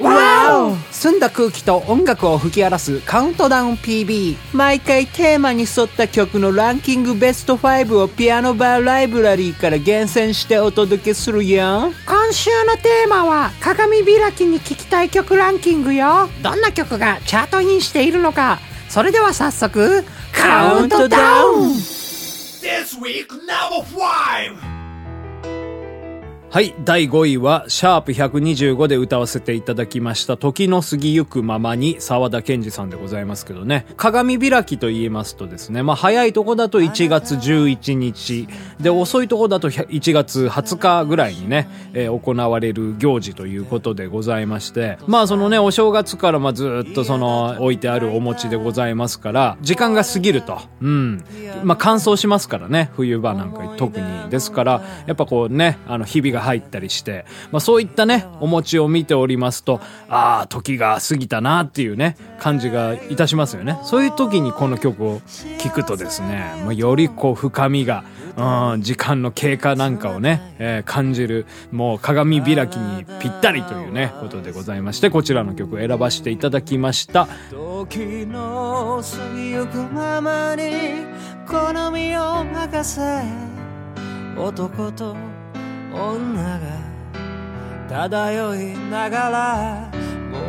わお、澄んだ空気と音楽を吹き荒らすカウントダウン PB。 毎回テーマに沿った曲のランキングベスト5をピアノバーライブラリーから厳選してお届けするやん。今週のテーマは鏡開きに聴きたい曲ランキングよ。どんな曲がチャートインしているのか。それでは早速カウントダウン This week No.5。はい、第5位はシャープ125で歌わせていただきました時の過ぎゆくままに、沢田研二さんでございますけどね。鏡開きと言いますとですね、まあ早いとこだと1月11日で、遅いとこだと1月20日ぐらいにね、行われる行事ということでございまして、まあそのね、お正月からずっとその置いてあるお餅でございますから、時間が過ぎるとまあ乾燥しますからね、冬場なんか特に。ですからやっぱね、日々が入ったりして、そういったねお餅を見ておりますと、ああ時が過ぎたなっていうね感じがいたしますよね。そういう時にこの曲を聴くとですね、より深みが、時間の経過なんかをね、感じる、もう鏡開きにぴったりというねことでございまして、こちらの曲を選ばせていただきました。時の過ぎゆくままに好みを任せ、男と女が漂いながら、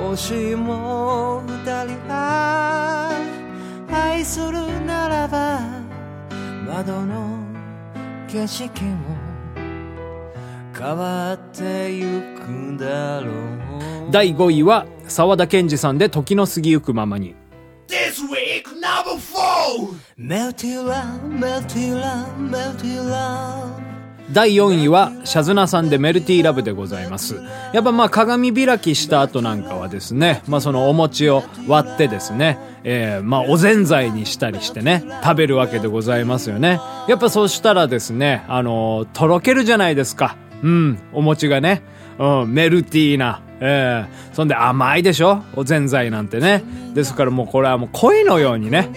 もしも二人が愛するならば、窓の景色も変わってゆくんだろう。第5位は沢田研二さんで時の過ぎゆくままに。 This week No.4。 Melty Love Melty Love Melty Love。第4位はシャズナさんでメルティーラブでございます。やっぱ鏡開きした後なんかはですね、そのお餅を割ってですね、おぜんざいにしたりしてね食べるわけでございますよね。やっぱそうしたらですね、とろけるじゃないですか。お餅がね、メルティーな、そんで甘いでしょ、おぜんざいなんてね。ですからこれは恋のようにね、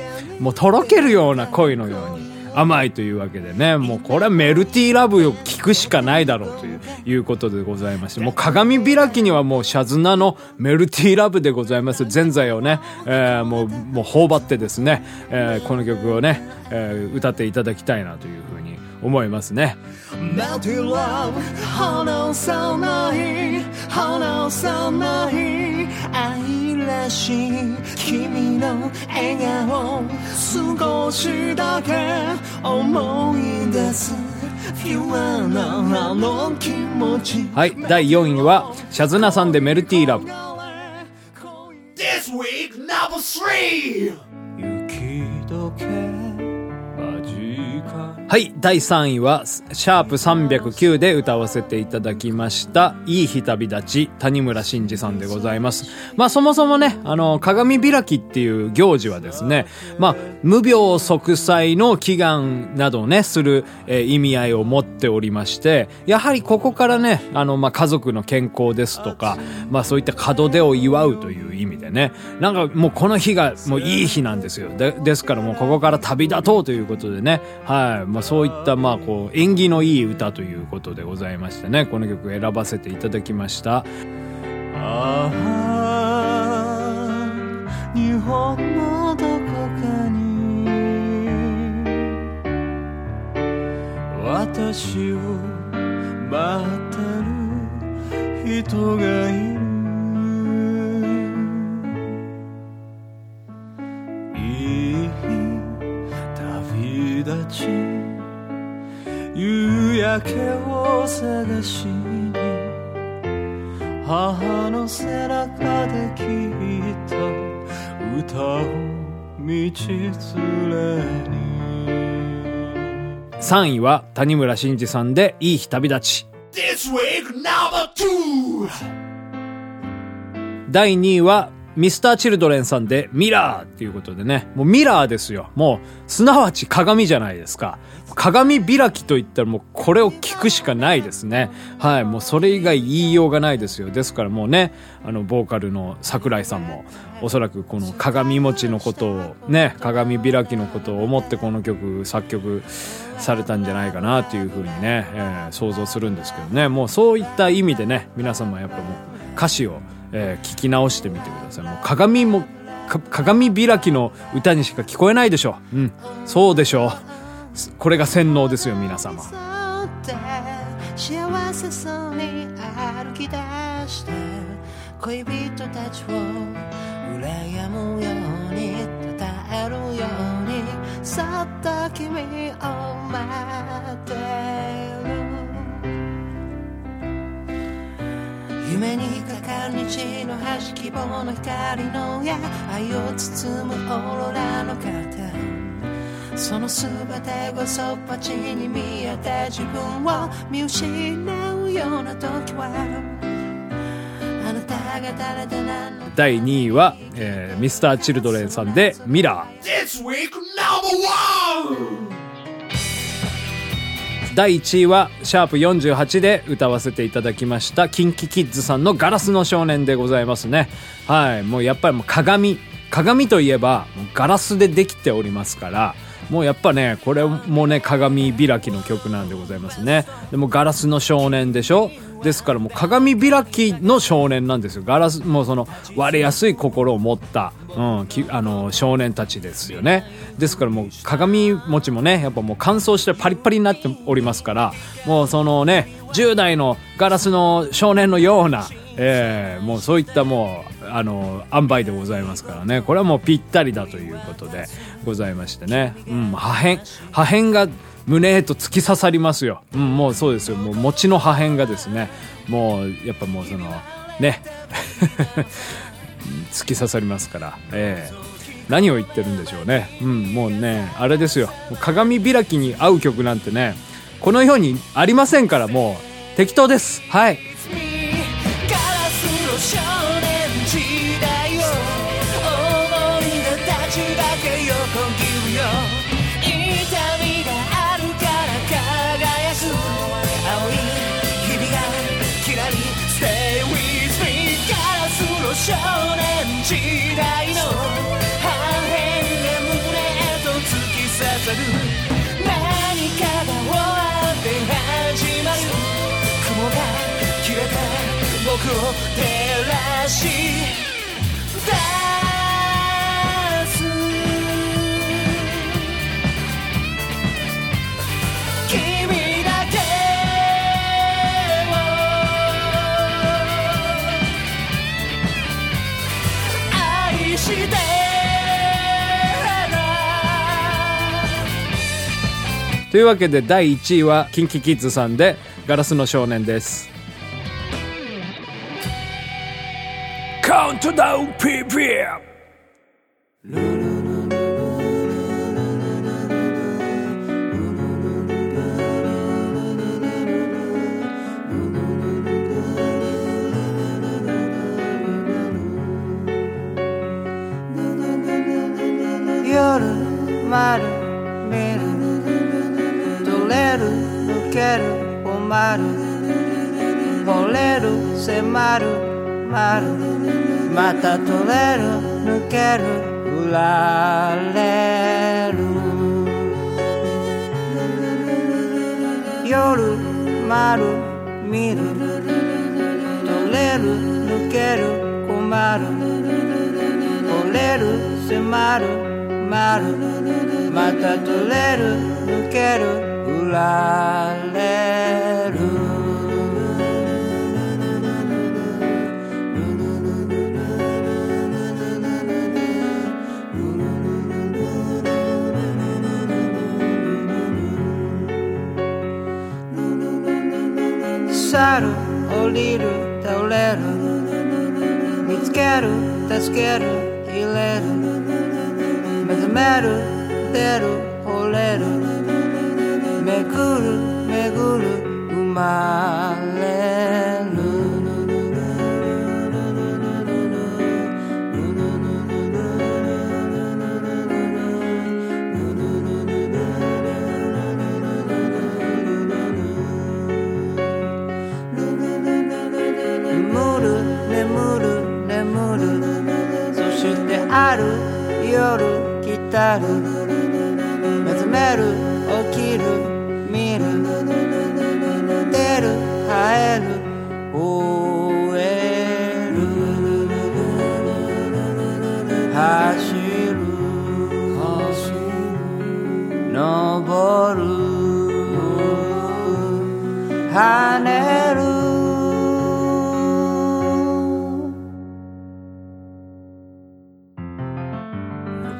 とろけるような恋のように甘いというわけでね、これはメルティーラブを聞くしかないだろうということでございまして、鏡開きにはシャズナのメルティーラブでございます。ぜんざいをね、もう頬張ってですね、この曲をね、歌っていただきたいなというふうに思いますね。メルティーラブ花さない花さない愛らしい君の笑顔少しだけ思い出す。はい、第4位はシャズナさんでメルティーラブ。 This week No.3。 雪解け。はい、第3位はシャープ309で歌わせていただきましたいい日旅立ち、谷村新司さんでございます。そもそもね、鏡開きっていう行事はですね、無病息災の祈願などをねする、意味合いを持っておりまして、やはりここからね、家族の健康ですとか、そういった門出を祝うという意味でね、この日がいい日なんですよ。 ですからここから旅立とうということでね、はい、そういった縁起のいい歌ということでございましてね、この曲選ばせていただきました。ああ日本のどこかに私を待ってる人がいる。夕焼けを探しに母の背中で聞いた歌を道連れに。3位は谷村新司さんでいい日旅立ち。 This week No.2。 第2位はミスターチルドレンさんでミラーっていうことでね、もうミラーですよ。もうすなわち鏡じゃないですか。鏡開きといったらもうこれを聞くしかないですね。はい、もうそれ以外言いようがないですよ。ですからもうね、ボーカルの桜井さんもおそらくこの鏡持ちのことをね、鏡開きのことを思ってこの曲作曲されたんじゃないかなというふうにね、想像するんですけどね。もうそういった意味でね、皆様やっぱもう歌詞を聞き直してみてください。もう鏡開きの歌にしか聞こえないでしょう。うん、そうでしょう。これが洗脳ですよ、皆様。幸せそうに歩き出して恋人たちを羨むように称えるようにそっと君を待ってる夢に日の端希望の光の矢愛を包むオーロラの肩その全てがそっぱちに見えて自分を見失うような時はあなたが誰で何の第2位は、ミスターチルドレンさんでミラー。 This week No.1 第1位はシャープ48で歌わせていただきましたキンキキッズさんのガラスの少年でございますね。はい、もうやっぱりもう鏡といえばもうガラスでできておりますから、もうやっぱね、これもね鏡開きの曲なんでございますね。でもガラスの少年でしょ、ですからもう鏡開きの少年なんですよ。ガラスもうその割れやすい心を持った、少年たちですよね。ですからもう鏡餅もねやっぱもう乾燥してパリパリになっておりますから、もうそのね10代のガラスの少年のような、もうそういったもう塩梅でございますからね、これはもうぴったりだということでございましてね、うん、破片が胸へと突き刺さりますよ、うん、もうそうですよ、もう餅の破片がですね、もうやっぱもうそのね突き刺さりますから、何を言ってるんでしょうね、うん、もうねあれですよ、鏡開きに合う曲なんてねこの世にありませんから、もう適当です。はい、少年時代の破片で胸へと突き刺さる何かが終わって始まる雲が切れた僕を照らし出す君だけというわけで第1位はキンキキッズさんでガラスの少年です。カウントダウンピーピー丸見る取れる抜ける困る惚れる迫る丸また取れる抜ける売られる夜丸見る取れる抜ける困る惚れる迫るまた取れる抜ける売られる去る降りる倒れる見つける助ける入れる目る出る惚れるめくるめぐる生まれる夜来たる目覚める起きる見る出る生える吠える走る登る跳ねる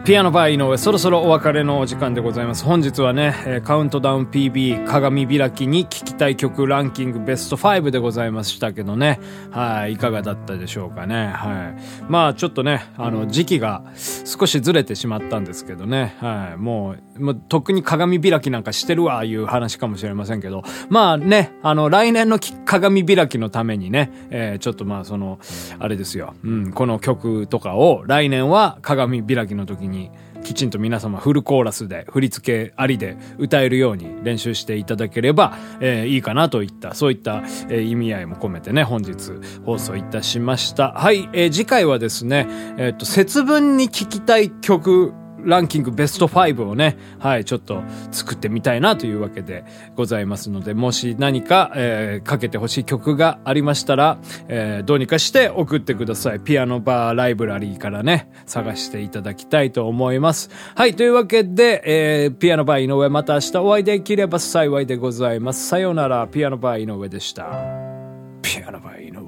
ピアノバー井上、そろそろお別れのお時間でございます。本日はね、カウントダウン PB 鏡開きに聴きたい曲ランキングベスト5でございましたけどね、はい、いかがだったでしょうかね。はい、まあちょっとね、時期が少しずれてしまったんですけどね、はい、もうとっくに鏡開きなんかしてるわいう話かもしれませんけど、まあね、来年の鏡開きのためにね、ちょっとまあそのあれですよ、うん、この曲とかを来年は鏡開きの時にきちんと皆様フルコーラスで振り付けありで歌えるように練習していただければ、いいかなといったそういった、意味合いも込めてね本日放送いたしました。はい、次回はですね、節分に聴きたい曲ランキングベスト5をね、はい、ちょっと作ってみたいなというわけでございますので、もし何か、かけてほしい曲がありましたら、どうにかして送ってください。ピアノバーライブラリーからね、探していただきたいと思います。はい、というわけで、ピアノバー井上、また明日お会いできれば幸いでございます。さようなら、ピアノバー井上でした。ピアノバー井上。